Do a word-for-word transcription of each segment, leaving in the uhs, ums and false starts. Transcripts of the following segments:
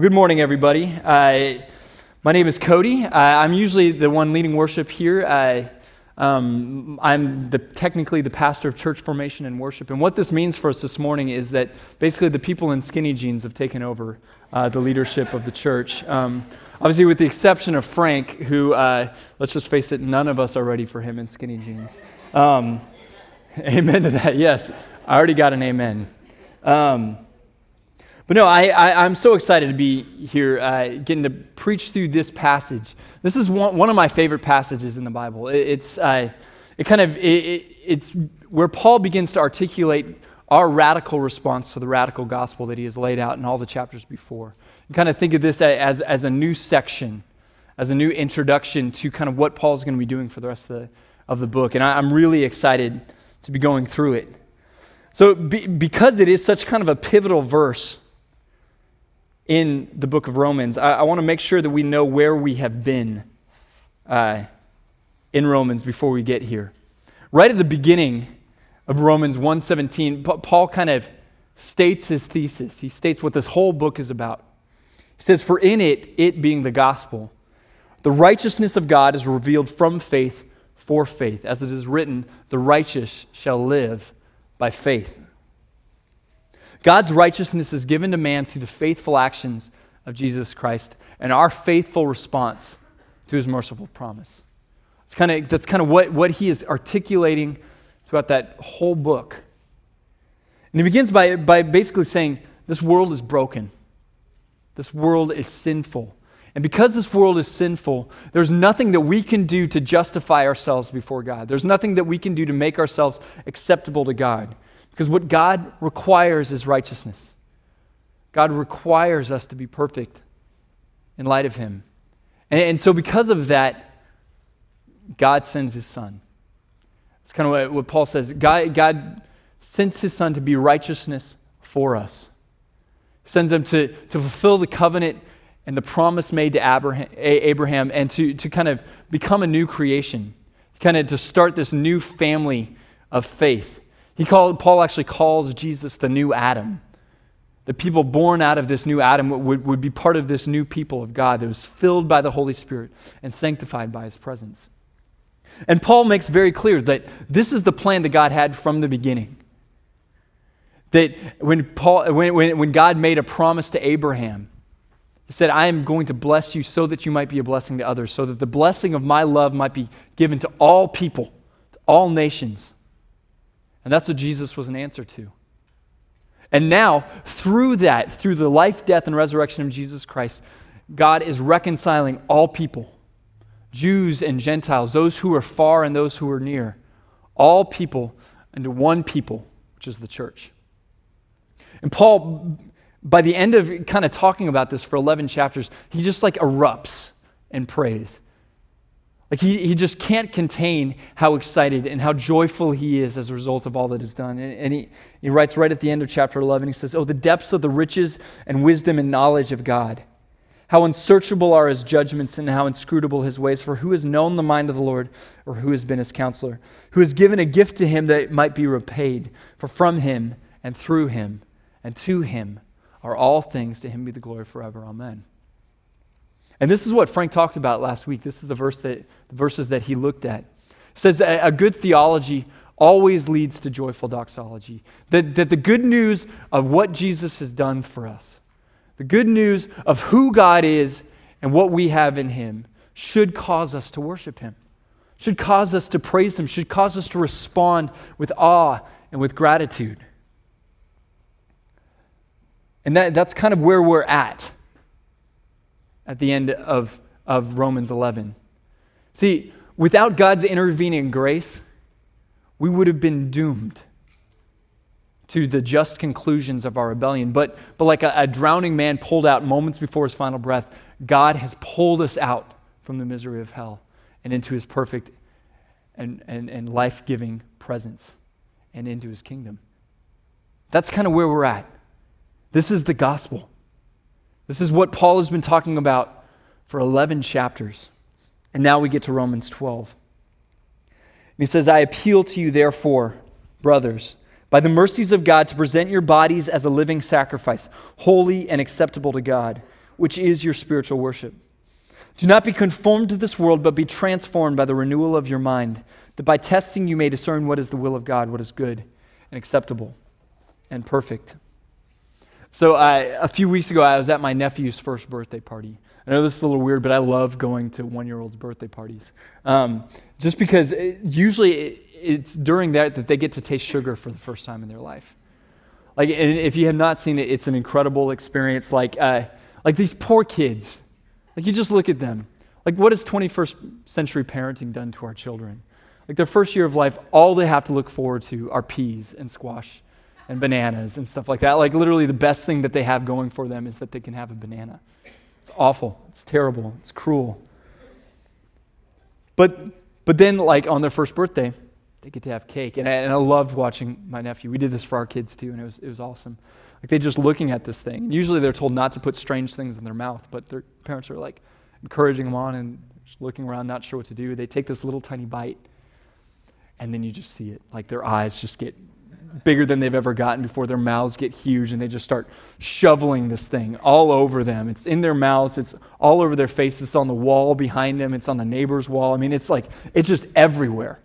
Good morning, everybody. Uh, my name is Cody. Uh, I'm usually the one leading worship here. Uh, um, I'm the, technically the pastor of church formation and worship. And what this means for us this morning is that basically the people in skinny jeans have taken over uh, the leadership of the church. Um, obviously, with the exception of Frank, who, uh, let's just face it, none of us are ready for him in skinny jeans. Um, amen to that. Yes, I already got an amen. Um But no, I, I, I'm so excited to be here, uh, getting to preach through this passage. This is one, one of my favorite passages in the Bible. It, it's uh, it kind of it, it, it's where Paul begins to articulate our radical response to the radical gospel that he has laid out in all the chapters before. You kind of think of this as as a new section, as a new introduction to kind of what Paul's going to be doing for the rest of the of the book. And I, I'm really excited to be going through it. So be, because it is such kind of a pivotal verse in the book of Romans, I, I want to make sure that we know where we have been uh, in Romans before we get here. Right at the beginning of Romans one seventeen, pa- Paul kind of states his thesis. He states what this whole book is about. He says, "For in it, it being the gospel, the righteousness of God is revealed from faith for faith. As it is written, the righteous shall live by faith." God's righteousness is given to man through the faithful actions of Jesus Christ and our faithful response to his merciful promise. It's kind of, that's kind of what, what he is articulating throughout that whole book. And he begins by, by basically saying, this world is broken. This world is sinful. And because this world is sinful, there's nothing that we can do to justify ourselves before God. There's nothing that we can do to make ourselves acceptable to God. Because what God requires is righteousness. God requires us to be perfect in light of him. And, and so because of that, God sends his son. It's kind of what, what Paul says. God, God sends his son to be righteousness for us. He sends him to, to fulfill the covenant and the promise made to Abraham, Abraham and to, to kind of become a new creation. Kind of to start this new family of faith. He called, Paul actually calls Jesus the new Adam. The people born out of this new Adam would, would be part of this new people of God that was filled by the Holy Spirit and sanctified by his presence. And Paul makes very clear that this is the plan that God had from the beginning. That when Paul, when, when, when God made a promise to Abraham, he said, "I am going to bless you so that you might be a blessing to others, so that the blessing of my love might be given to all people, to all nations." And that's what Jesus was an answer to. And now, through that, through the life, death, and resurrection of Jesus Christ, God is reconciling all people, Jews and Gentiles, those who are far and those who are near, all people into one people, which is the church. And Paul, by the end of kind of talking about this for eleven chapters, he just like erupts in praise. Like he, he just can't contain how excited and how joyful he is as a result of all that is done. And, and he, he writes right at the end of chapter eleven, he says, "Oh, the depths of the riches and wisdom and knowledge of God. How unsearchable are his judgments and how inscrutable his ways. For who has known the mind of the Lord, or who has been his counselor? Who has given a gift to him that it might be repaid? For from him and through him and to him are all things. To him be the glory forever. Amen." And this is what Frank talked about last week. This is the verse that the verses that he looked at. It says a good theology always leads to joyful doxology. That, that the good news of what Jesus has done for us, the good news of who God is and what we have in him, should cause us to worship him, should cause us to praise him, should cause us to respond with awe and with gratitude. And that, that's kind of where we're at. At the end of, of Romans eleven. See, without God's intervening grace, we would have been doomed to the just conclusions of our rebellion. But, but like a, a drowning man pulled out moments before his final breath, God has pulled us out from the misery of hell and into his perfect and, and, and life-giving presence and into his kingdom. That's kind of where we're at. This is the gospel. This is what Paul has been talking about for eleven chapters. And now we get to Romans twelve. And he says, "I appeal to you, therefore, brothers, by the mercies of God, to present your bodies as a living sacrifice, holy and acceptable to God, which is your spiritual worship. Do not be conformed to this world, but be transformed by the renewal of your mind, that by testing you may discern what is the will of God, what is good and acceptable and perfect. So I, a few weeks ago, I was at my nephew's first birthday party. I know this is a little weird, but I love going to one-year-olds' birthday parties. Um, just because it, usually it, it's during that that they get to taste sugar for the first time in their life. Like, and if you have not seen it, it's an incredible experience. Like, uh, like these poor kids. Like, you just look at them. Like, what has twenty-first century parenting done to our children? Like, their first year of life, all they have to look forward to are peas and squash and bananas and stuff like that. Like, literally the best thing that they have going for them is that they can have a banana. It's awful. It's terrible. It's cruel. But but then, like, on their first birthday, they get to have cake. And I, and I loved watching my nephew. We did this for our kids, too, and it was it was awesome. Like, they're just looking at this thing. Usually they're told not to put strange things in their mouth, but their parents are, like, encouraging them on and just looking around, not sure what to do. They take this little tiny bite, and then you just see it. Like, their eyes just get bigger than they've ever gotten before. Their mouths get huge, and they just start shoveling this thing all over them. It's in their mouths. It's all over their faces. It's on the wall behind them. It's on the neighbor's wall. I mean, it's like, it's just everywhere.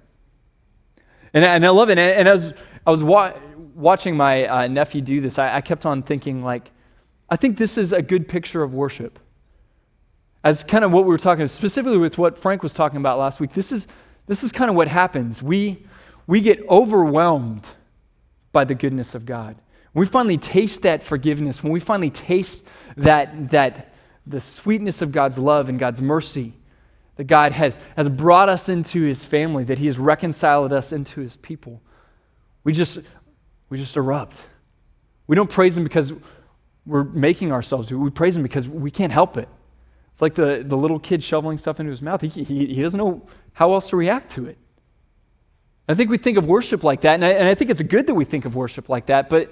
And, and I love it. And, and as I was wa- watching my uh, nephew do this, I, I kept on thinking, like, I think this is a good picture of worship. As kind of what we were talking, specifically with what Frank was talking about last week, this is this is kind of what happens. We we get overwhelmed by the goodness of God. When we finally taste that forgiveness, when we finally taste that that the sweetness of God's love and God's mercy, that God has, has brought us into his family, that he has reconciled us into his people, we just we just erupt. We don't praise him because we're making ourselves. We praise him because we can't help it. It's like the, the little kid shoveling stuff into his mouth. He, he, he doesn't know how else to react to it. I think we think of worship like that, and I, and I think it's good that we think of worship like that, but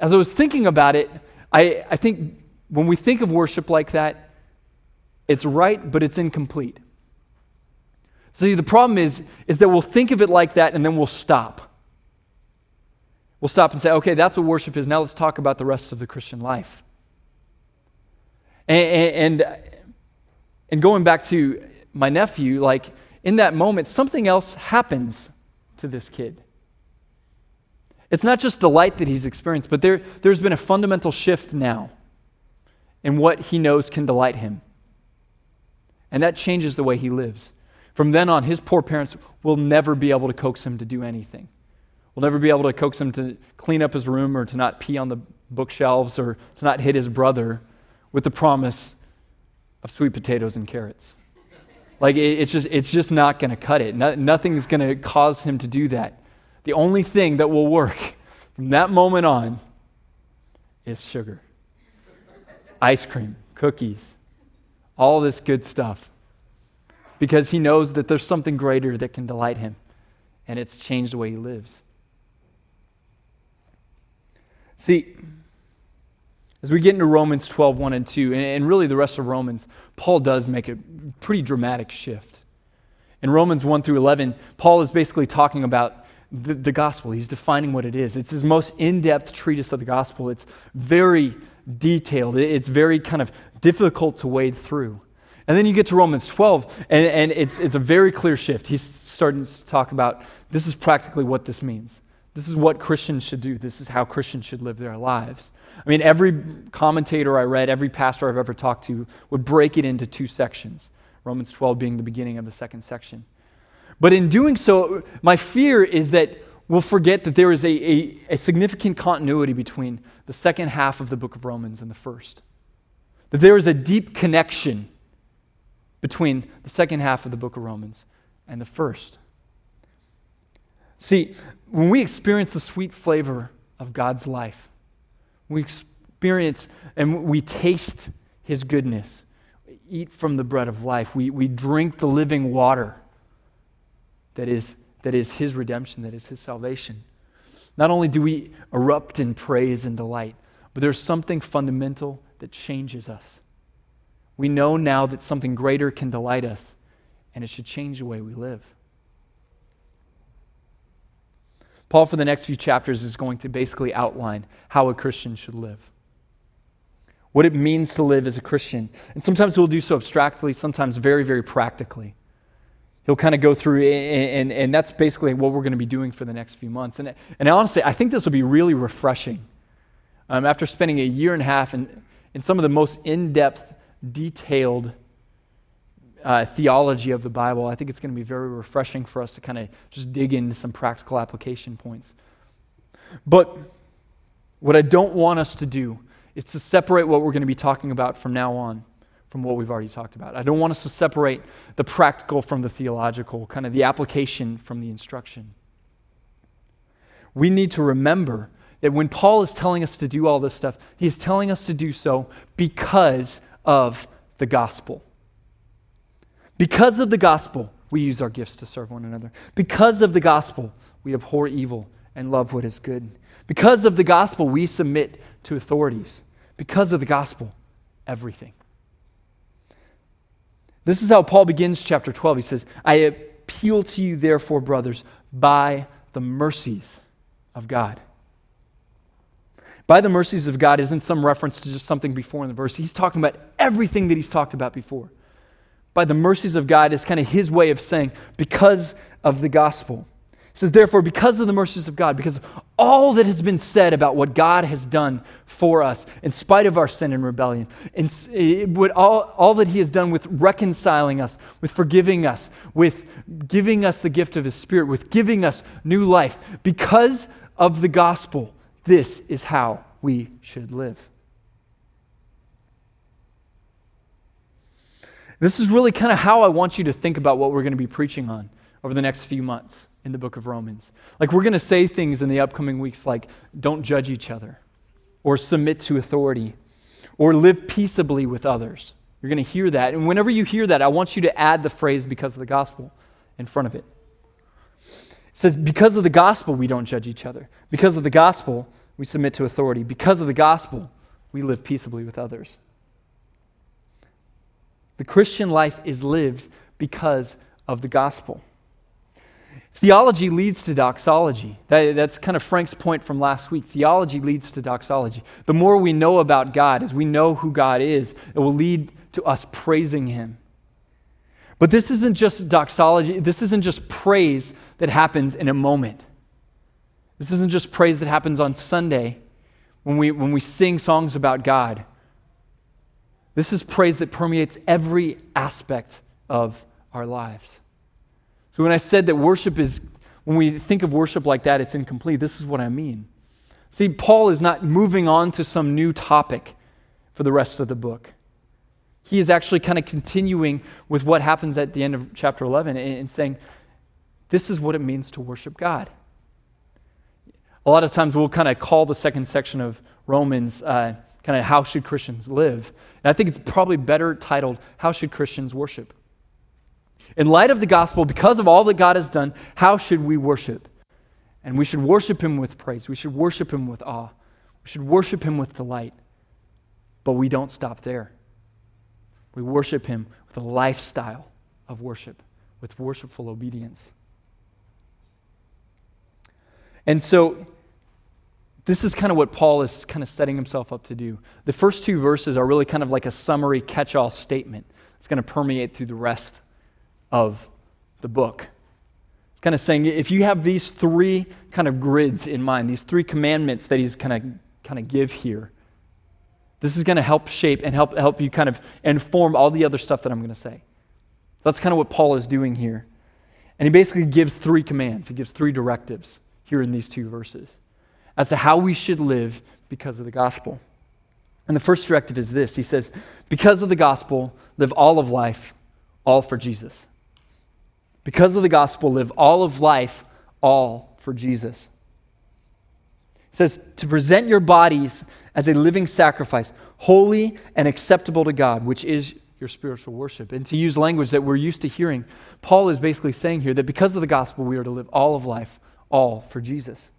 as I was thinking about it, I, I think when we think of worship like that, it's right, but it's incomplete. See, the problem is, is that we'll think of it like that, and then we'll stop. We'll stop and say, okay, that's what worship is. Now let's talk about the rest of the Christian life. And, and, and going back to my nephew, like, in that moment, something else happens to this kid. It's not just delight that he's experienced, but there, there's been a fundamental shift now in what he knows can delight him. And that changes the way he lives. From then on, his poor parents will never be able to coax him to do anything. We'll never be able to coax him to clean up his room or to not pee on the bookshelves or to not hit his brother with the promise of sweet potatoes and carrots. Like, it, it's just it's just not going to cut it. No, nothing's going to cause him to do that. The only thing that will work from that moment on is sugar, ice cream, cookies, all this good stuff, because he knows that there's something greater that can delight him, and it's changed the way he lives. See, as we get into Romans twelve, one and two, and, and really the rest of Romans, Paul does make a pretty dramatic shift. In Romans one through eleven, Paul is basically talking about the, the gospel. He's defining what it is. It's his most in-depth treatise of the gospel. It's very detailed. It's very kind of difficult to wade through. And then you get to Romans twelve, and, and it's it's a very clear shift. He's starting to talk about this is practically what this means. This is what Christians should do. This is how Christians should live their lives. I mean, every commentator I read, every pastor I've ever talked to would break it into two sections, Romans twelve being the beginning of the second section. But in doing so, my fear is that we'll forget that there is a, a, a significant continuity between the second half of the book of Romans and the first. That there is a deep connection between the second half of the book of Romans and the first. See, when we experience the sweet flavor of God's life, we experience and we taste his goodness, we eat from the bread of life, we, we drink the living water that is that is his redemption, that is his salvation. Not only do we erupt in praise and delight, but there's something fundamental that changes us. We know now that something greater can delight us, and it should change the way we live. Paul, for the next few chapters, is going to basically outline how a Christian should live. what it means to live as a Christian. And sometimes he'll do so abstractly, sometimes very, very practically. He'll kind of go through, and, and, and that's basically what we're going to be doing for the next few months. And, and honestly, I think this will be really refreshing. Um, after spending a year and a half in, in some of the most in-depth, detailed uh, theology of the Bible, I think it's going to be very refreshing for us to kind of just dig into some practical application points. But what I don't want us to do is to separate what we're going to be talking about from now on from what we've already talked about. I don't want us to separate the practical from the theological, kind of the application from the instruction. We need to remember that when Paul is telling us to do all this stuff, he is telling us to do so because of the gospel. Because of the gospel, we use our gifts to serve one another. Because of the gospel, we abhor evil and love what is good. Because of the gospel, we submit to authorities. Because of the gospel, everything. This is how Paul begins chapter twelve. He says, I appeal to you, therefore, brothers, by the mercies of God. By the mercies of God isn't some reference to just something before in the verse. He's talking about everything that he's talked about before. By the mercies of God is kind of his way of saying, because of the gospel. He says, therefore, because of the mercies of God, because of all that has been said about what God has done for us in spite of our sin and rebellion, and what all, all that he has done with reconciling us, with forgiving us, with giving us the gift of his Spirit, with giving us new life, because of the gospel, this is how we should live. This is really kind of how I want you to think about what we're going to be preaching on over the next few months in the book of Romans. Like, we're going to say things in the upcoming weeks like, don't judge each other, or submit to authority, or live peaceably with others. You're going to hear that. And whenever you hear that, I want you to add the phrase because of the gospel in front of it. It says, because of the gospel, we don't judge each other. Because of the gospel, we submit to authority. Because of the gospel, we live peaceably with others. The Christian life is lived because of the gospel. Theology leads to doxology. That, that's kind of Frank's point from last week. Theology leads to doxology. The more we know about God, as we know who God is, it will lead to us praising him. But this isn't just doxology. This isn't just praise that happens in a moment. This isn't just praise that happens on Sunday when we, when we sing songs about God. This is praise that permeates every aspect of our lives. So when I said that worship is, when we think of worship like that, it's incomplete, this is what I mean. See, Paul is not moving on to some new topic for the rest of the book. He is actually kind of continuing with what happens at the end of chapter eleven and saying, this is what it means to worship God. A lot of times we'll kind of call the second section of Romans uh, kind of how should Christians live? And I think it's probably better titled, how should Christians worship? In light of the gospel, because of all that God has done, how should we worship? And we should worship him with praise. We should worship him with awe. We should worship him with delight. But we don't stop there. We worship him with a lifestyle of worship, with worshipful obedience. And so this is kind of what Paul is kind of setting himself up to do. The first two verses are really kind of like a summary catch-all statement. It's going to permeate through the rest of the book. It's kind of saying, if you have these three kind of grids in mind, these three commandments that he's kind of kind of give here, this is going to help shape and help help you kind of inform all the other stuff that I'm going to say. So that's kind of what Paul is doing here. And he basically gives three commands. He gives three directives here in these two verses as to how we should live because of the gospel. And the first directive is this. He says, because of the gospel, live all of life, all for Jesus. Because of the gospel, live all of life, all for Jesus. It says, to present your bodies as a living sacrifice, holy and acceptable to God, which is your spiritual worship. And to use language that we're used to hearing, Paul is basically saying here that because of the gospel, we are to live all of life, all for Jesus.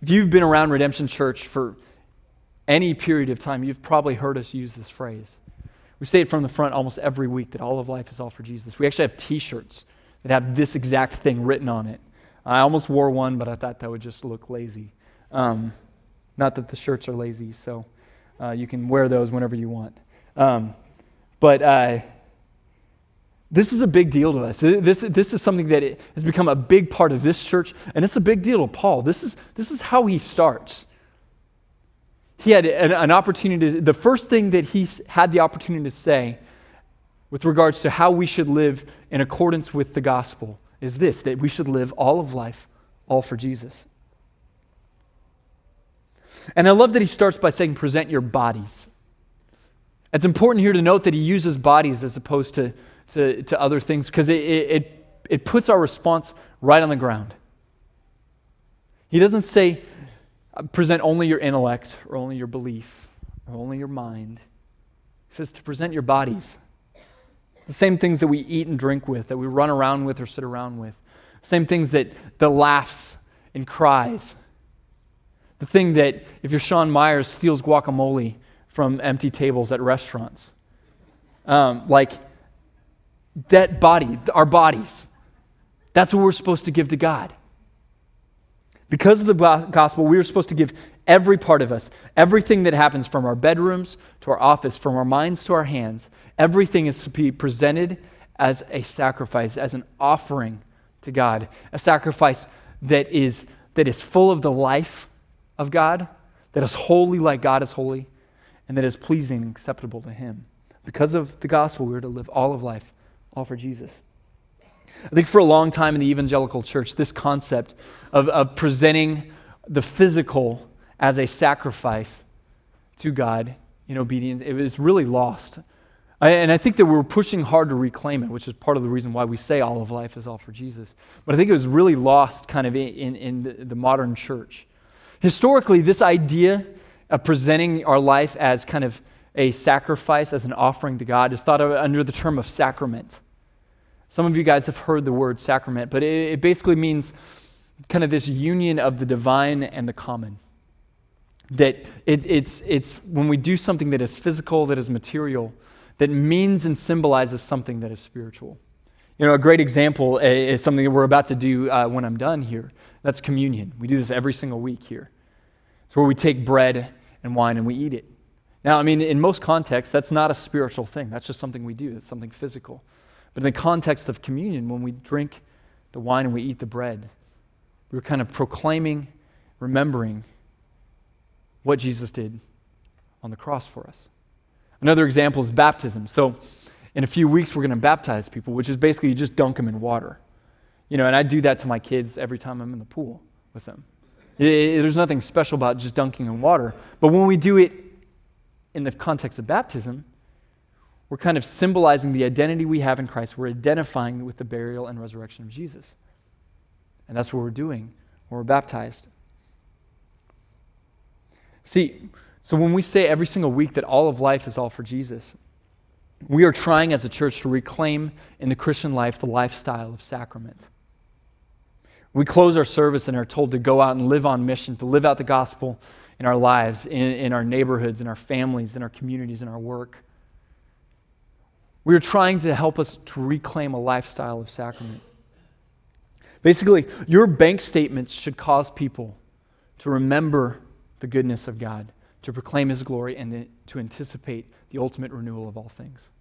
If you've been around Redemption Church for any period of time, you've probably heard us use this phrase. We say it from the front almost every week, that all of life is all for Jesus. We actually have T-shirts that have this exact thing written on it. I almost wore one, but I thought that would just look lazy. Um, not that the shirts are lazy, so Uh, you can wear those whenever you want. Um, but uh, this is a big deal to us. This, this is something that it has become a big part of this church, and it's a big deal to Paul. This is, this is how he starts. He had an, an opportunity. The first thing that he had the opportunity to say with regards to how we should live in accordance with the gospel is this, that we should live all of life, all for Jesus. And I love that he starts by saying, present your bodies. It's important here to note that he uses bodies as opposed to, to, to other things, because it, it, it puts our response right on the ground. He doesn't say, present only your intellect or only your belief or only your mind. He says to present your bodies. The same things that we eat and drink with, that we run around with or sit around with. Same things that the laughs and cries. The thing that, if you're Sean Myers, steals guacamole from empty tables at restaurants. Um, like, that body, our bodies, that's what we're supposed to give to God. Because of the gospel, we are supposed to give every part of us, everything that happens from our bedrooms to our office, from our minds to our hands, everything is to be presented as a sacrifice, as an offering to God, a sacrifice that is that is full of the life of God, that is holy like God is holy, and that is pleasing and acceptable to Him. Because of the gospel, we are to live all of life, all for Jesus. I think for a long time in the evangelical church, this concept of, of presenting the physical as a sacrifice to God in obedience, it was really lost. I, and I think that we were pushing hard to reclaim it, which is part of the reason why we say all of life is all for Jesus. But I think it was really lost kind of in, in the, the modern church. Historically, this idea of presenting our life as kind of a sacrifice, as an offering to God, is thought of under the term of sacrament. Some of you guys have heard the word sacrament, but it, it basically means kind of this union of the divine and the common. That it, it's it's when we do something that is physical, that is material, that means and symbolizes something that is spiritual. You know, a great example is something that we're about to do uh, when I'm done here. That's communion. We do this every single week here. It's where we take bread and wine and we eat it. Now, I mean, in most contexts, that's not a spiritual thing. That's just something we do. That's something physical. But in the context of communion, when we drink the wine and we eat the bread, we're kind of proclaiming, remembering what Jesus did on the cross for us. Another example is baptism. So in a few weeks, we're going to baptize people, which is basically you just dunk them in water. You know, and I do that to my kids every time I'm in the pool with them. It, it, there's nothing special about just dunking in water. But when we do it in the context of baptism, we're kind of symbolizing the identity we have in Christ. We're identifying with the burial and resurrection of Jesus. And that's what we're doing when we're baptized. See, so when we say every single week that all of life is all for Jesus, we are trying as a church to reclaim in the Christian life the lifestyle of sacrament. We close our service and are told to go out and live on mission, to live out the gospel in our lives, in, in our neighborhoods, in our families, in our communities, in our work. We are trying to help us to reclaim a lifestyle of sacrament. Basically, your bank statements should cause people to remember the goodness of God, to proclaim His glory, and to anticipate the ultimate renewal of all things.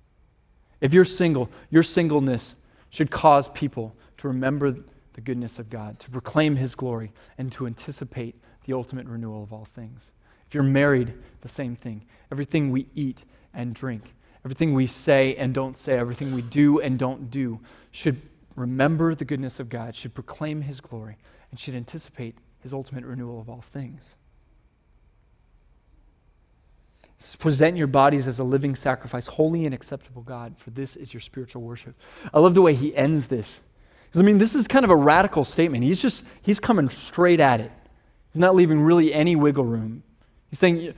If you're single, your singleness should cause people to remember the goodness of God, to proclaim His glory, and to anticipate the ultimate renewal of all things. If you're married, the same thing. Everything we eat and drink, everything we say and don't say, everything we do and don't do should remember the goodness of God, should proclaim His glory, and should anticipate His ultimate renewal of all things. Present your bodies as a living sacrifice, holy and acceptable God, for this is your spiritual worship. I love the way he ends this. Because, I mean, this is kind of a radical statement. He's just, he's coming straight at it. He's not leaving really any wiggle room. He's saying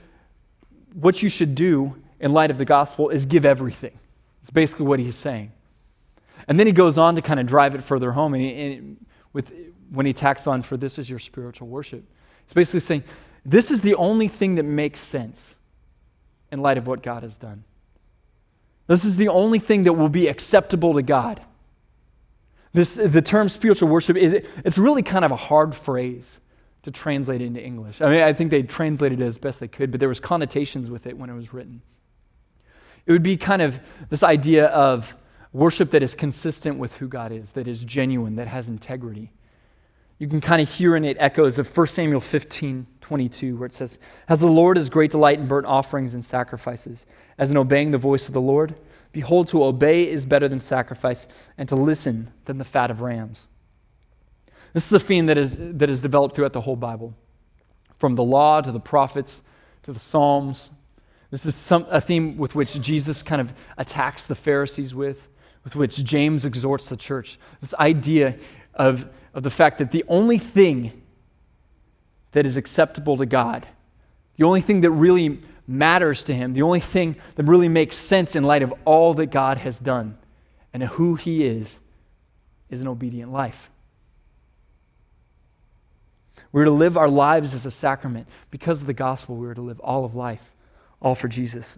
what you should do in light of the gospel is give everything. It's basically what he's saying. And then he goes on to kind of drive it further home and, he, and with when he tacks on, for this is your spiritual worship. It's basically saying, this is the only thing that makes sense in light of what God has done. This is the only thing that will be acceptable to God. This, the term spiritual worship, is it's really kind of a hard phrase to translate it into English. I mean, I think they translated it as best they could, but there was connotations with it when it was written. It would be kind of this idea of worship that is consistent with who God is, that is genuine, that has integrity. You can kind of hear in it echoes of First Samuel fifteen twenty-two, where it says, "As the Lord is great delight in burnt offerings and sacrifices, as in obeying the voice of the Lord. Behold, to obey is better than sacrifice, and to listen than the fat of rams." This is a theme that is that is developed throughout the whole Bible, from the law to the prophets to the Psalms. This is some, a theme with which Jesus kind of attacks the Pharisees with, with which James exhorts the church. This idea of, of the fact that the only thing that is acceptable to God, the only thing that really matters to him, the only thing that really makes sense in light of all that God has done and who he is, is an obedient life. We are to live our lives as a sacrament. Because of the gospel, we are to live all of life, all for Jesus.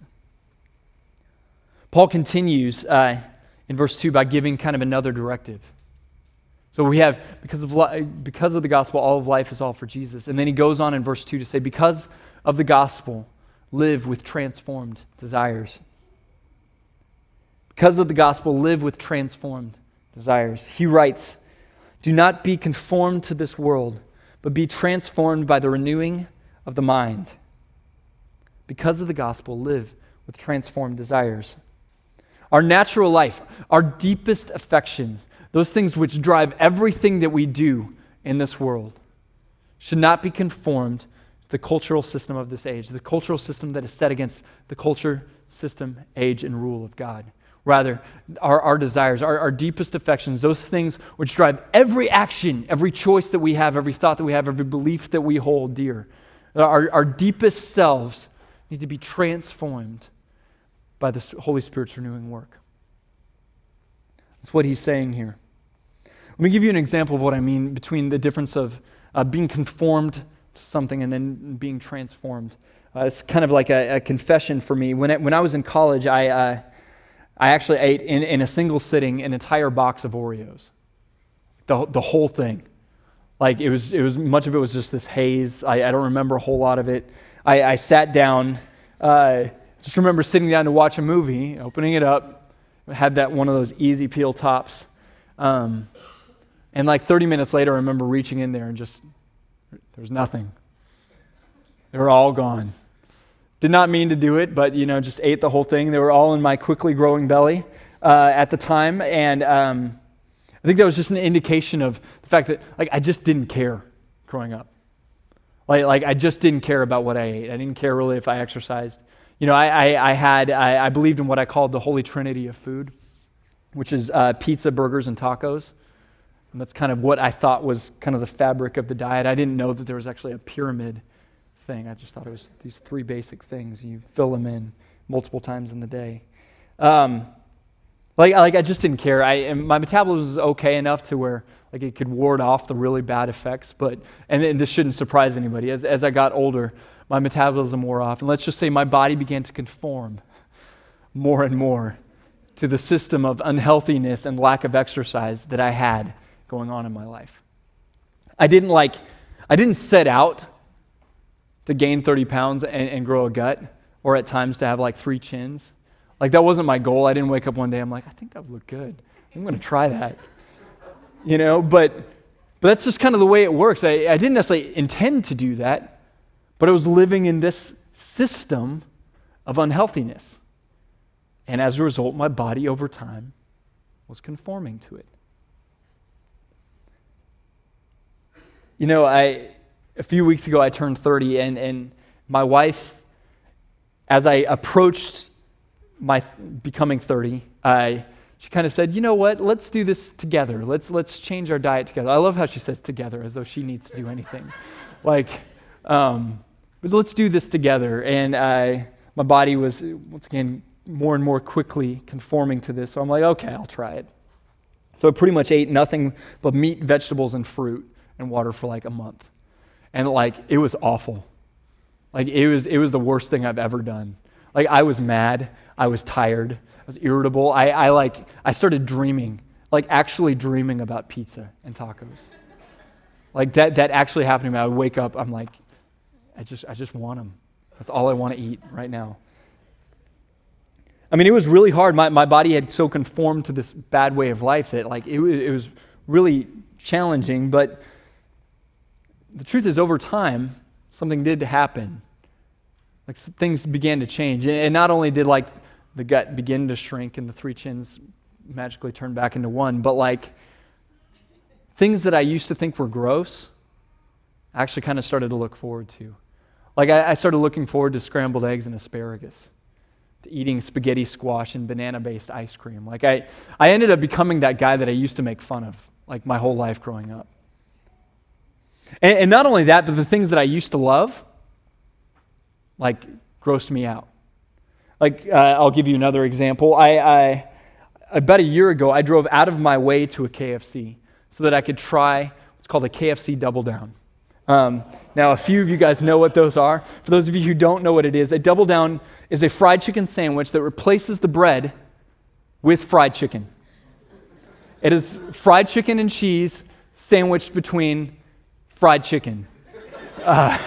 Paul continues uh, in verse two by giving kind of another directive. So we have, because of li- because of the gospel, all of life is all for Jesus. And then he goes on in verse two to say, because of the gospel, live with transformed desires. Because of the gospel, live with transformed desires. He writes, "Do not be conformed to this world, but be transformed by the renewing of the mind." Because of the gospel, live with transformed desires. Our natural life, our deepest affections, those things which drive everything that we do in this world, should not be conformed to the cultural system of this age, the cultural system that is set against the culture, system, age, and rule of God. Rather, our, our desires, our, our deepest affections, those things which drive every action, every choice that we have, every thought that we have, every belief that we hold dear, our, our deepest selves, need to be transformed by the Holy Spirit's renewing work. That's what he's saying here. Let me give you an example of what I mean between the difference of uh, being conformed to something and then being transformed. Uh, it's kind of like a, a confession for me. When I, when I was in college, I uh, I actually ate in, in a single sitting an entire box of Oreos, the the whole thing. Like it was it was much of it was just this haze. I, I don't remember a whole lot of it. I, I sat down, uh, just remember sitting down to watch a movie, opening it up, had that one of those easy peel tops, um, and like thirty minutes later, I remember reaching in there and just, there was nothing. They were all gone. Did not mean to do it, but you know, just ate the whole thing. They were all in my quickly growing belly uh, at the time, and um, I think that was just an indication of the fact that like I just didn't care growing up. Like, like I just didn't care about what I ate. I didn't care really if I exercised. You know, I, I, I had, I, I believed in what I called the holy trinity of food, which is uh, pizza, burgers, and tacos. And that's kind of what I thought was kind of the fabric of the diet. I didn't know that there was actually a pyramid thing. I just thought it was these three basic things. You fill them in multiple times in the day. Um, like, like I just didn't care. I, and my metabolism was okay enough to where like it could ward off the really bad effects, but, and, and this shouldn't surprise anybody. As, as I got older, my metabolism wore off, and let's just say my body began to conform more and more to the system of unhealthiness and lack of exercise that I had going on in my life. I didn't like, I didn't set out to gain thirty pounds and, and grow a gut, or at times to have like three chins. Like that wasn't my goal. I didn't wake up one day, I'm like, I think that would look good. I'm gonna try that. You know, but but that's just kind of the way it works. I, I didn't necessarily intend to do that, but I was living in this system of unhealthiness. And as a result, my body over time was conforming to it. You know, I a few weeks ago I turned thirty, and, and my wife, as I approached my becoming thirty, I she kind of said, you know what, let's do this together. Let's let's change our diet together. I love how she says together, as though she needs to do anything. like, um, but let's do this together. And I, my body was, once again, more and more quickly conforming to this. So I'm like, okay, I'll try it. So I pretty much ate nothing but meat, vegetables, and fruit and water for like a month. And like, it was awful. Like, it was it was the worst thing I've ever done. Like, I was mad. I was tired. I was irritable. I, I like, I started dreaming, like actually dreaming about pizza and tacos. Like that that actually happened to me. I would wake up, I'm like, I just I just want them. That's all I want to eat right now. I mean, it was really hard. My my body had so conformed to this bad way of life that like it, it was really challenging. But the truth is, over time, something did happen. Like things began to change, and not only did like the gut begin to shrink and the three chins magically turn back into one, but like things that I used to think were gross, I actually kind of started to look forward to. Like I, I started looking forward to scrambled eggs and asparagus, to eating spaghetti squash and banana-based ice cream. Like I, I ended up becoming that guy that I used to make fun of, like my whole life growing up. And, and not only that, but the things that I used to love, like grossed me out. Like uh, I'll give you another example. I, I about a year ago, I drove out of my way to a K F C so that I could try what's called a K F C Double Down. Um, now, a few of you guys know what those are. For those of you who don't know what it is, a Double Down is a fried chicken sandwich that replaces the bread with fried chicken. It is fried chicken and cheese sandwiched between fried chicken. Uh,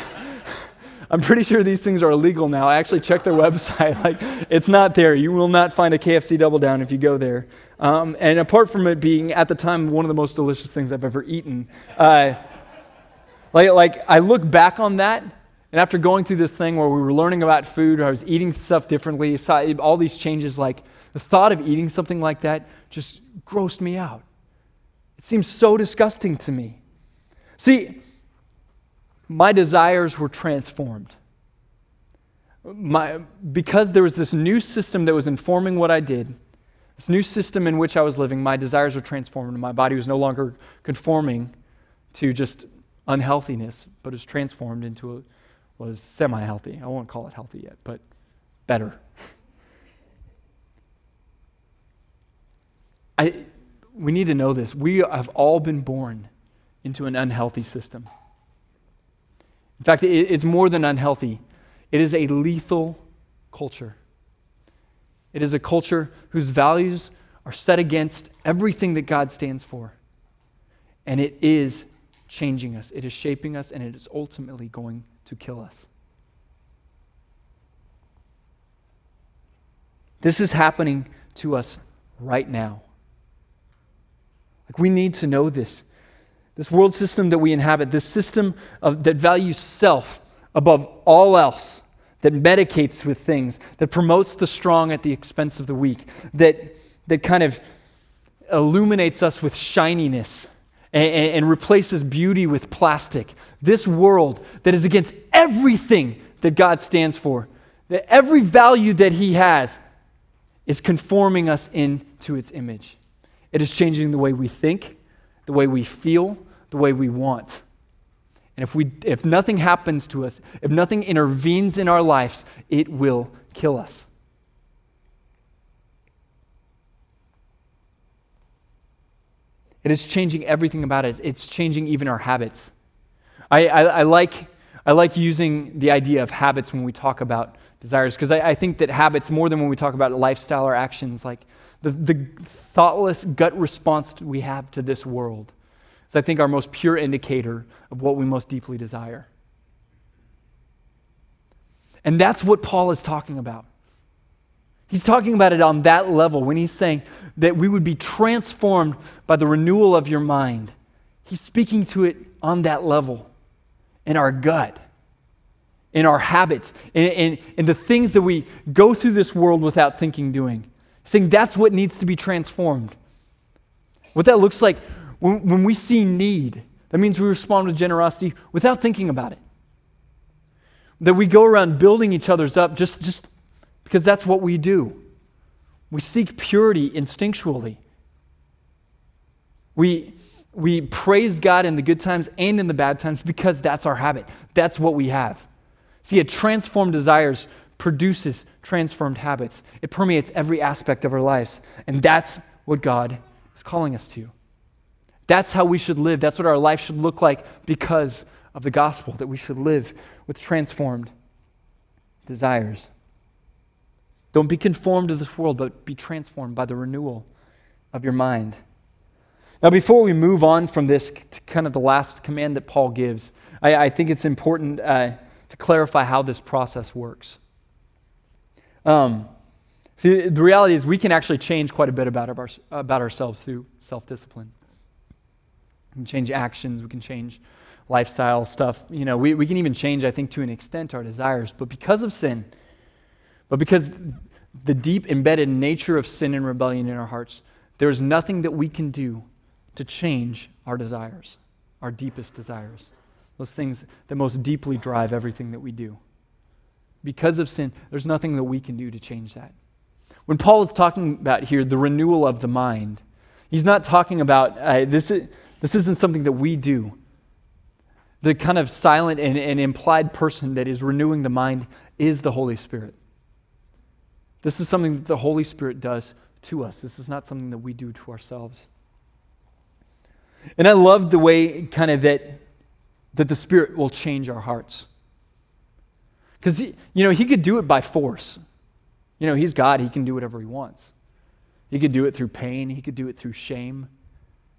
I'm pretty sure these things are illegal now. I actually checked their website. Like, it's not there. You will not find a K F C Double Down if you go there. Um, and apart from it being, at the time, one of the most delicious things I've ever eaten, uh, like, like I look back on that, and after going through this thing where we were learning about food, or I was eating stuff differently, saw all these changes, like the thought of eating something like that just grossed me out. It seemed so disgusting to me. See, my desires were transformed. My, because there was this new system that was informing what I did, this new system in which I was living, my desires were transformed, and my body was no longer conforming to just unhealthiness, but is transformed into a, well, it's semi-healthy. I won't call it healthy yet, but better. I, we need to know this. We have all been born into an unhealthy system. In fact, it's more than unhealthy. It is a lethal culture. It is a culture whose values are set against everything that God stands for. And it is changing us. It is shaping us, and it is ultimately going to kill us. This is happening to us right now. Like, we need to know this. This world system that we inhabit, this system of, that values self above all else, that medicates with things, that promotes the strong at the expense of the weak, that, that kind of illuminates us with shininess and, and, and replaces beauty with plastic. This world that is against everything that God stands for, that every value that He has is conforming us into its image. It is changing the way we think, the way we feel, the way we want. And if we if nothing happens to us, if nothing intervenes in our lives, it will kill us. It is changing everything about us. It's changing even our habits. I, I, I like I like using the idea of habits when we talk about desires, because I, I think that habits, more than when we talk about lifestyle or actions, like the, the thoughtless gut response we have to this world is, I think, our most pure indicator of what we most deeply desire. And that's what Paul is talking about. He's talking about it on that level when he's saying that we would be transformed by the renewal of your mind. He's speaking to it on that level, in our gut, in our habits, in, in, in the things that we go through this world without thinking doing. Saying that's what needs to be transformed. What that looks like when, when we see need, that means we respond with generosity without thinking about it. That we go around building each other's up just, just because that's what we do. We seek purity instinctually. We, we praise God in the good times and in the bad times because that's our habit. That's what we have. See, a transformed desires produces transformed habits. It permeates every aspect of our lives. And that's what God is calling us to. That's how we should live. That's what our life should look like because of the gospel, that we should live with transformed desires. Don't be conformed to this world, but be transformed by the renewal of your mind. Now, before we move on from this to kind of the last command that Paul gives, I, I think it's important uh, to clarify how this process works. Um, see, the reality is we can actually change quite a bit about, our, about ourselves through self-discipline. We can change actions, we can change lifestyle stuff. You know, we, we can even change, I think, to an extent, our desires. But because of sin, but because the deep embedded nature of sin and rebellion in our hearts, there is nothing that we can do to change our desires, our deepest desires, those things that most deeply drive everything that we do. Because of sin, there's nothing that we can do to change that. When Paul is talking about here the renewal of the mind, he's not talking about uh, this. Is, this isn't something that we do. The kind of silent and, and implied person that is renewing the mind is the Holy Spirit. This is something that the Holy Spirit does to us. This is not something that we do to ourselves. And I love the way kind of that that the Spirit will change our hearts. Because, you know, he could do it by force. You know, he's God. He can do whatever he wants. He could do it through pain. He could do it through shame.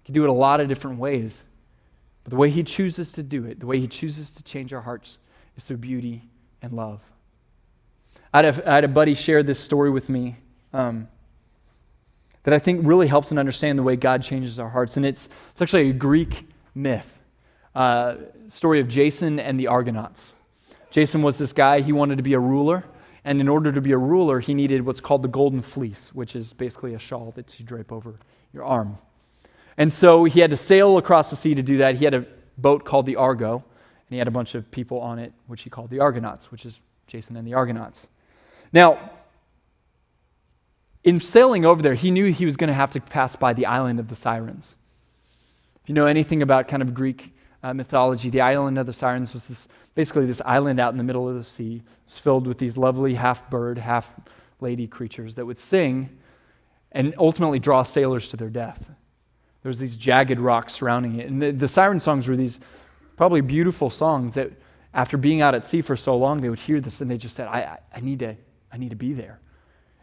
He could do it a lot of different ways. But the way he chooses to do it, the way he chooses to change our hearts is through beauty and love. I had a, I had a buddy share this story with me um, that I think really helps and understand the way God changes our hearts. And it's, it's actually a Greek myth, uh, story of Jason and the Argonauts. Jason was this guy, he wanted to be a ruler, and in order to be a ruler, he needed what's called the golden fleece, which is basically a shawl that you drape over your arm. And so he had to sail across the sea to do that. He had a boat called the Argo, and he had a bunch of people on it, which he called the Argonauts, which is Jason and the Argonauts. Now, in sailing over there, he knew he was going to have to pass by the island of the Sirens. If you know anything about kind of Greek uh, mythology, the island of the Sirens was this basically this island out in the middle of the sea. It's filled with these lovely half-bird, half-lady creatures that would sing and ultimately draw sailors to their death. There was these jagged rocks surrounding it. And the, the siren songs were these probably beautiful songs that after being out at sea for so long, they would hear this and they just said, I, I, I need to I need to be there.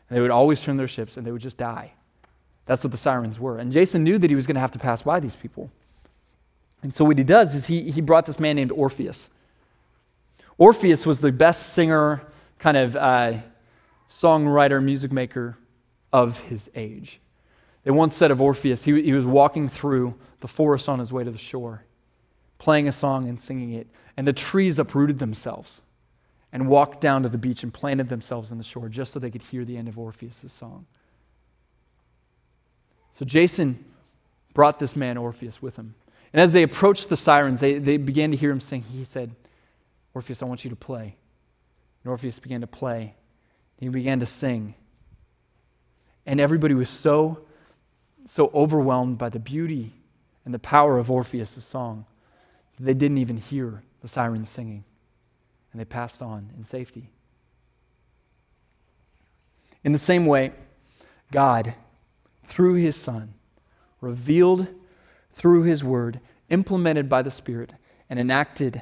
And they would always turn their ships and they would just die. That's what the sirens were. And Jason knew that he was going to have to pass by these people. And so what he does is he he brought this man named Orpheus. Orpheus was the best singer, kind of uh, songwriter, music maker of his age. They once said of Orpheus, he, he was walking through the forest on his way to the shore, playing a song and singing it, and the trees uprooted themselves and walked down to the beach and planted themselves on the shore just so they could hear the end of Orpheus' song. So Jason brought this man Orpheus with him. And as they approached the sirens, they, they began to hear him sing. He said, Orpheus, I want you to play. And Orpheus began to play. He began to sing. And everybody was so, so overwhelmed by the beauty and the power of Orpheus' song that they didn't even hear the sirens singing. And they passed on in safety. In the same way, God, through his Son, revealed through his word, implemented by the Spirit, and enacted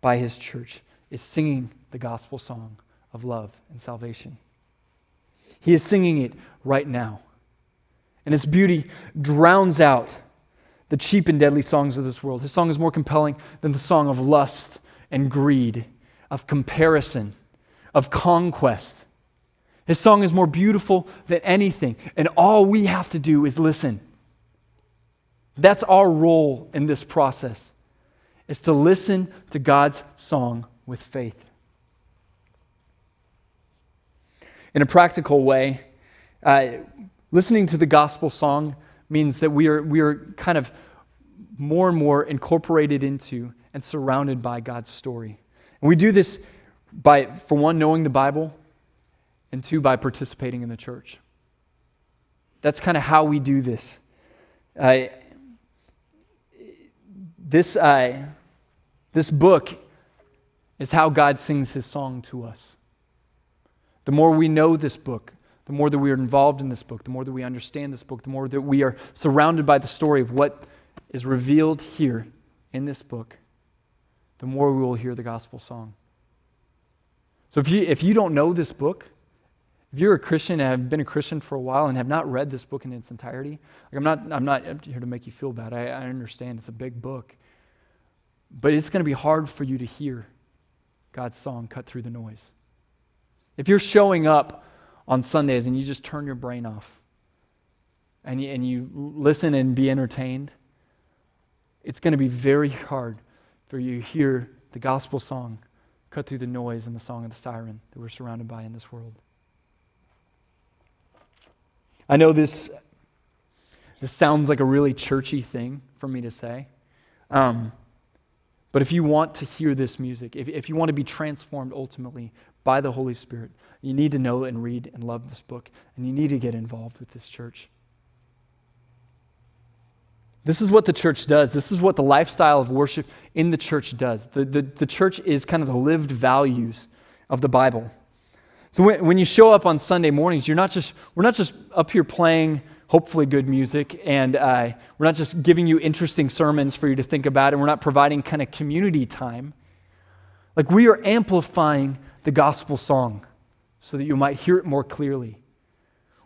by his church, is singing the gospel song of love and salvation. He is singing it right now. And its beauty drowns out the cheap and deadly songs of this world. His song is more compelling than the song of lust and greed, of comparison, of conquest. His song is more beautiful than anything, and all we have to do is listen. That's our role in this process, is to listen to God's song with faith. In a practical way, uh, listening to the gospel song means that we are we are kind of more and more incorporated into and surrounded by God's story. And we do this by, for one, knowing the Bible, and two, by participating in the church. That's kind of how we do this. Uh, this, uh, this book is how God sings his song to us. The more we know this book, the more that we are involved in this book, the more that we understand this book, the more that we are surrounded by the story of what is revealed here in this book, the more we will hear the gospel song. So if you if you don't know this book, If you're a Christian and have been a Christian for a while and have not read this book in its entirety, like I'm not I'm not here to make you feel bad. I, I understand it's a big book. But it's going to be hard for you to hear God's song cut through the noise. If you're showing up on Sundays and you just turn your brain off and you, and you listen and be entertained, it's going to be very hard for you to hear the gospel song cut through the noise and the song of the siren that we're surrounded by in this world. I know this, this sounds like a really churchy thing for me to say, um, but if you want to hear this music, if, if you want to be transformed ultimately by the Holy Spirit, you need to know and read and love this book, and you need to get involved with this church. This is what the church does. This is what the lifestyle of worship in the church does. The, the, the church is kind of the lived values of the Bible. So when, when you show up on Sunday mornings, you're not just we're not just up here playing hopefully good music, and uh, we're not just giving you interesting sermons for you to think about, and we're not providing kind of community time. Like, we are amplifying the gospel song so that you might hear it more clearly.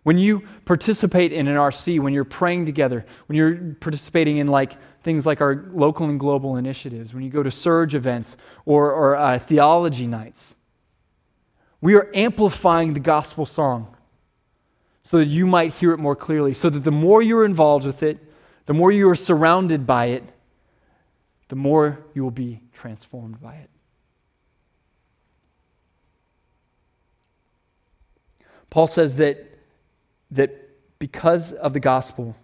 When you participate in an R C, when you're praying together, when you're participating in like things like our local and global initiatives, when you go to surge events or, or uh, theology nights, we are amplifying the gospel song so that you might hear it more clearly, so that the more you're involved with it, the more you are surrounded by it, the more you will be transformed by it. Paul says that that because of the gospel,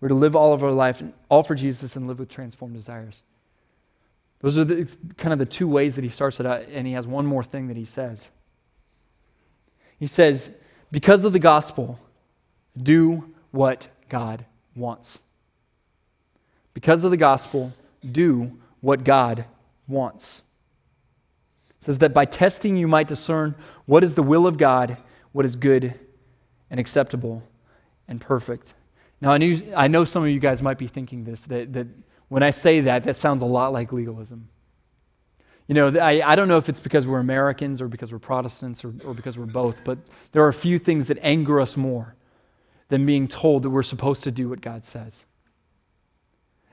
we're to live all of our life, all for Jesus, and live with transformed desires. Those are the, kind of the two ways that he starts it out, and he has one more thing that he says. He says, because of the gospel, do what God wants. Because of the gospel, do what God wants. It says that by testing you might discern what is the will of God, what is good and acceptable and perfect. Now, I, knew, I know some of you guys might be thinking this, that, that when I say that, that sounds a lot like legalism. You know, I, I don't know if it's because we're Americans or because we're Protestants or, or because we're both, but there are a few things that anger us more than being told that we're supposed to do what God says.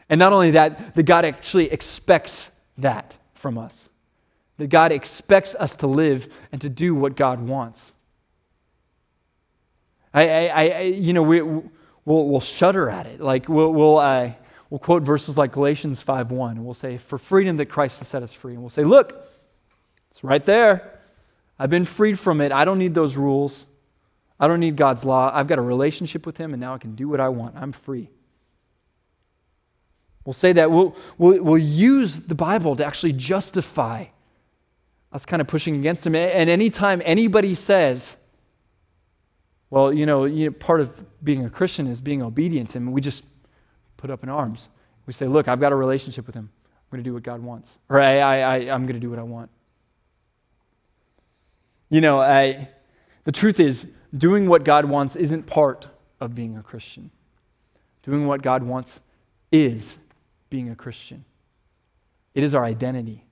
And not only that, that God actually expects that from us. That God expects us to live and to do what God wants. I, I, I you know, we, we'll, we'll shudder at it. Like, we'll... we'll uh, We'll quote verses like Galatians five one, and we'll say, for freedom that Christ has set us free. And we'll say, look, it's right there. I've been freed from it. I don't need those rules. I don't need God's law. I've got a relationship with him, and now I can do what I want. I'm free. We'll say that. We'll, we'll, we'll use the Bible to actually justify us kind of pushing against him. And anytime anybody says, well, you know, you know, part of being a Christian is being obedient, and we just put up in arms. We say, look, I've got a relationship with him. I'm going to do what God wants. Or I, I, I, I'm going to do what I want. You know, I, the truth is, doing what God wants isn't part of being a Christian. Doing what God wants is being a Christian. It is our identity.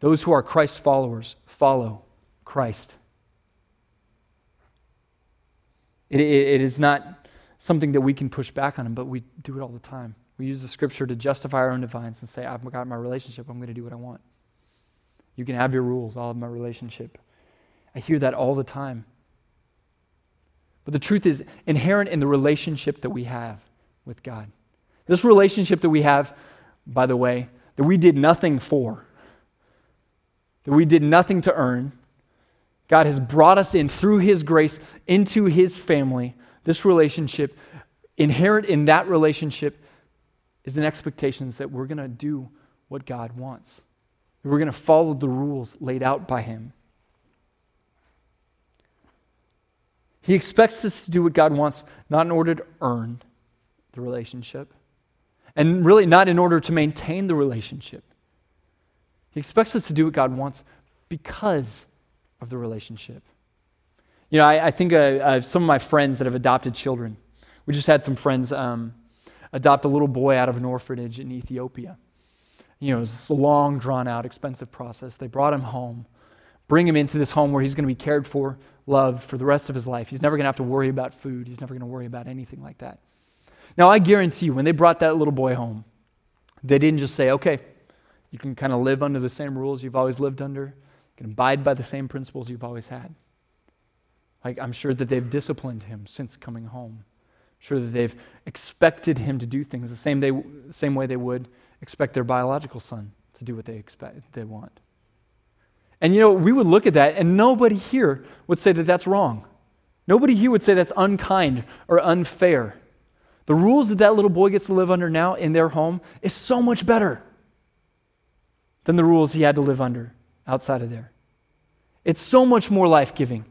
Those who are Christ followers follow Christ. It, it, it is not something that we can push back on him, but we do it all the time. We use the scripture to justify our own defiance and say, I've got my relationship, I'm going to do what I want. You can have your rules, I'll have my relationship. I hear that all the time. But the truth is inherent in the relationship that we have with God. This relationship that we have, by the way, that we did nothing for, that we did nothing to earn, God has brought us in through his grace into his family. This relationship, inherent in that relationship, is an expectation that we're going to do what God wants. We're going to follow the rules laid out by him. He expects us to do what God wants, not in order to earn the relationship, and really not in order to maintain the relationship. He expects us to do what God wants because of the relationship. You know, I, I think uh, uh, some of my friends that have adopted children, we just had some friends um, adopt a little boy out of an orphanage in Ethiopia. You know, it's a long, drawn-out, expensive process. They brought him home, bring him into this home where he's going to be cared for, loved for the rest of his life. He's never going to have to worry about food. He's never going to worry about anything like that. Now, I guarantee you, when they brought that little boy home, they didn't just say, okay, you can kind of live under the same rules you've always lived under. You can abide by the same principles you've always had. Like, I'm sure that they've disciplined him since coming home. I'm sure that they've expected him to do things the same, they, same way they would expect their biological son to do what they expect, they want. And you know, we would look at that and nobody here would say that that's wrong. Nobody here would say that's unkind or unfair. The rules that that little boy gets to live under now in their home is so much better than the rules he had to live under outside of there. It's so much more life-giving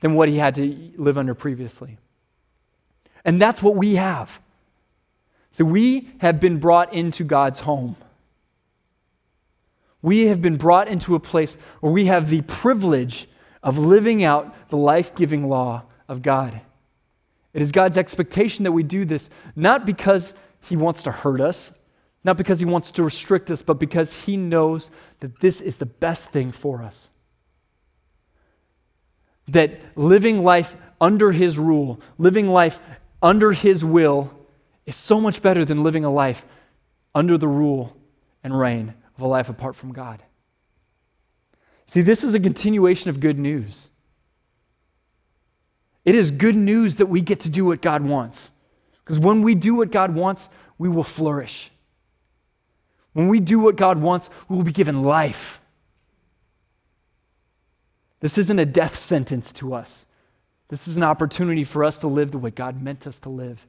than what he had to live under previously. And that's what we have. So we have been brought into God's home. We have been brought into a place where we have the privilege of living out the life-giving law of God. It is God's expectation that we do this, not because he wants to hurt us, not because he wants to restrict us, but because he knows that this is the best thing for us. That living life under his rule, living life under his will, is so much better than living a life under the rule and reign of a life apart from God. See, this is a continuation of good news. It is good news that we get to do what God wants. Because when we do what God wants, we will flourish. When we do what God wants, we will be given life. This isn't a death sentence to us. This is an opportunity for us to live the way God meant us to live,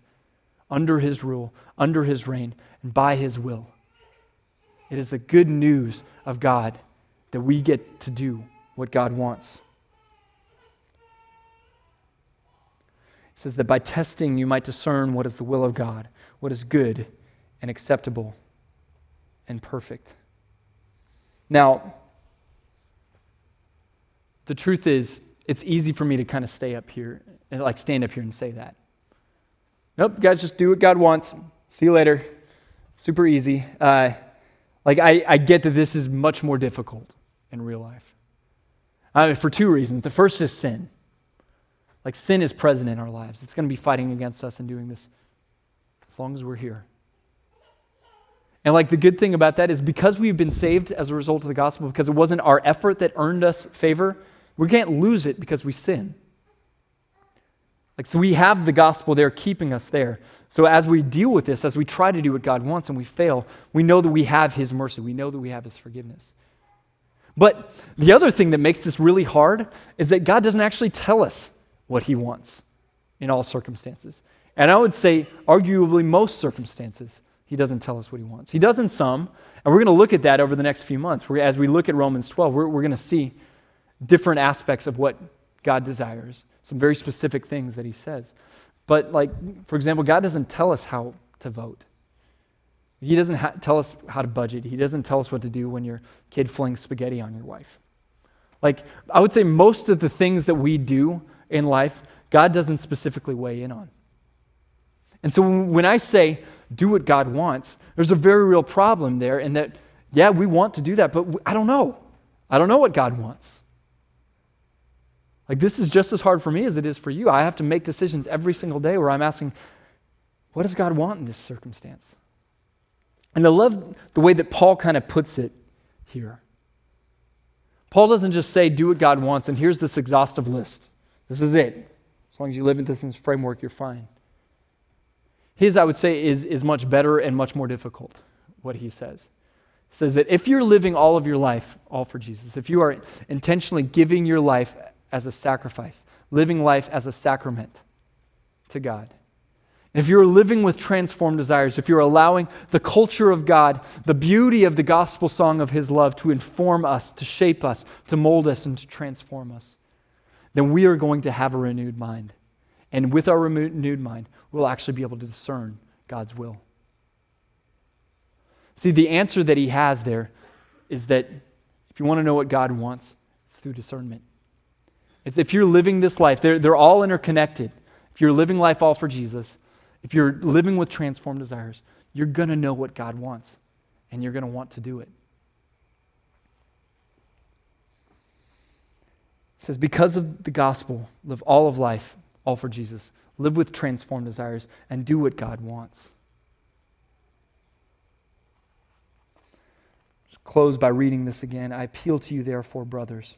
under his rule, under his reign, and by his will. It is the good news of God that we get to do what God wants. It says that by testing you might discern what is the will of God, what is good and acceptable and perfect. Now, the truth is, it's easy for me to kind of stay up here, and like stand up here and say that. Nope, guys, just do what God wants. See you later. Super easy. Uh, like, I, I get that this is much more difficult in real life. I mean, for two reasons. The first is sin. Like, sin is present in our lives. It's going to be fighting against us and doing this as long as we're here. And like, the good thing about that is because we've been saved as a result of the gospel, because it wasn't our effort that earned us favor, we can't lose it because we sin. Like, so we have the gospel there keeping us there. So as we deal with this, as we try to do what God wants and we fail, we know that we have his mercy. We know that we have his forgiveness. But the other thing that makes this really hard is that God doesn't actually tell us what he wants in all circumstances. And I would say arguably most circumstances, he doesn't tell us what he wants. He does in some, and we're going to look at that over the next few months. We're, as we look at Romans twelve, we're, we're going to see different aspects of what God desires, some very specific things that he says. But like, for example, God doesn't tell us how to vote. He doesn't ha- tell us how to budget. He doesn't tell us what to do when your kid flings spaghetti on your wife. Like, I would say most of the things that we do in life, God doesn't specifically weigh in on. And so when I say, do what God wants, there's a very real problem there in that, yeah, we want to do that, but I don't know. I don't know what God wants. Like, this is just as hard for me as it is for you. I have to make decisions every single day where I'm asking, what does God want in this circumstance? And I love the way that Paul kind of puts it here. Paul doesn't just say, do what God wants, and here's this exhaustive list. This is it. As long as you live in this framework, you're fine. His, I would say, is, is much better and much more difficult, what he says. He says that if you're living all of your life, all for Jesus, if you are intentionally giving your life as a sacrifice, living life as a sacrament to God, and if you're living with transformed desires, if you're allowing the culture of God, the beauty of the gospel song of his love to inform us, to shape us, to mold us, and to transform us, then we are going to have a renewed mind. And with our renewed mind, we'll actually be able to discern God's will. See, the answer that he has there is that if you want to know what God wants, it's through discernment. It's if you're living this life, they're, they're all interconnected. If you're living life all for Jesus, if you're living with transformed desires, you're going to know what God wants, and you're going to want to do it. says, because of the gospel, live all of life, all for Jesus. Live with transformed desires and do what God wants. Just close by reading this again. I appeal to you, therefore, brothers,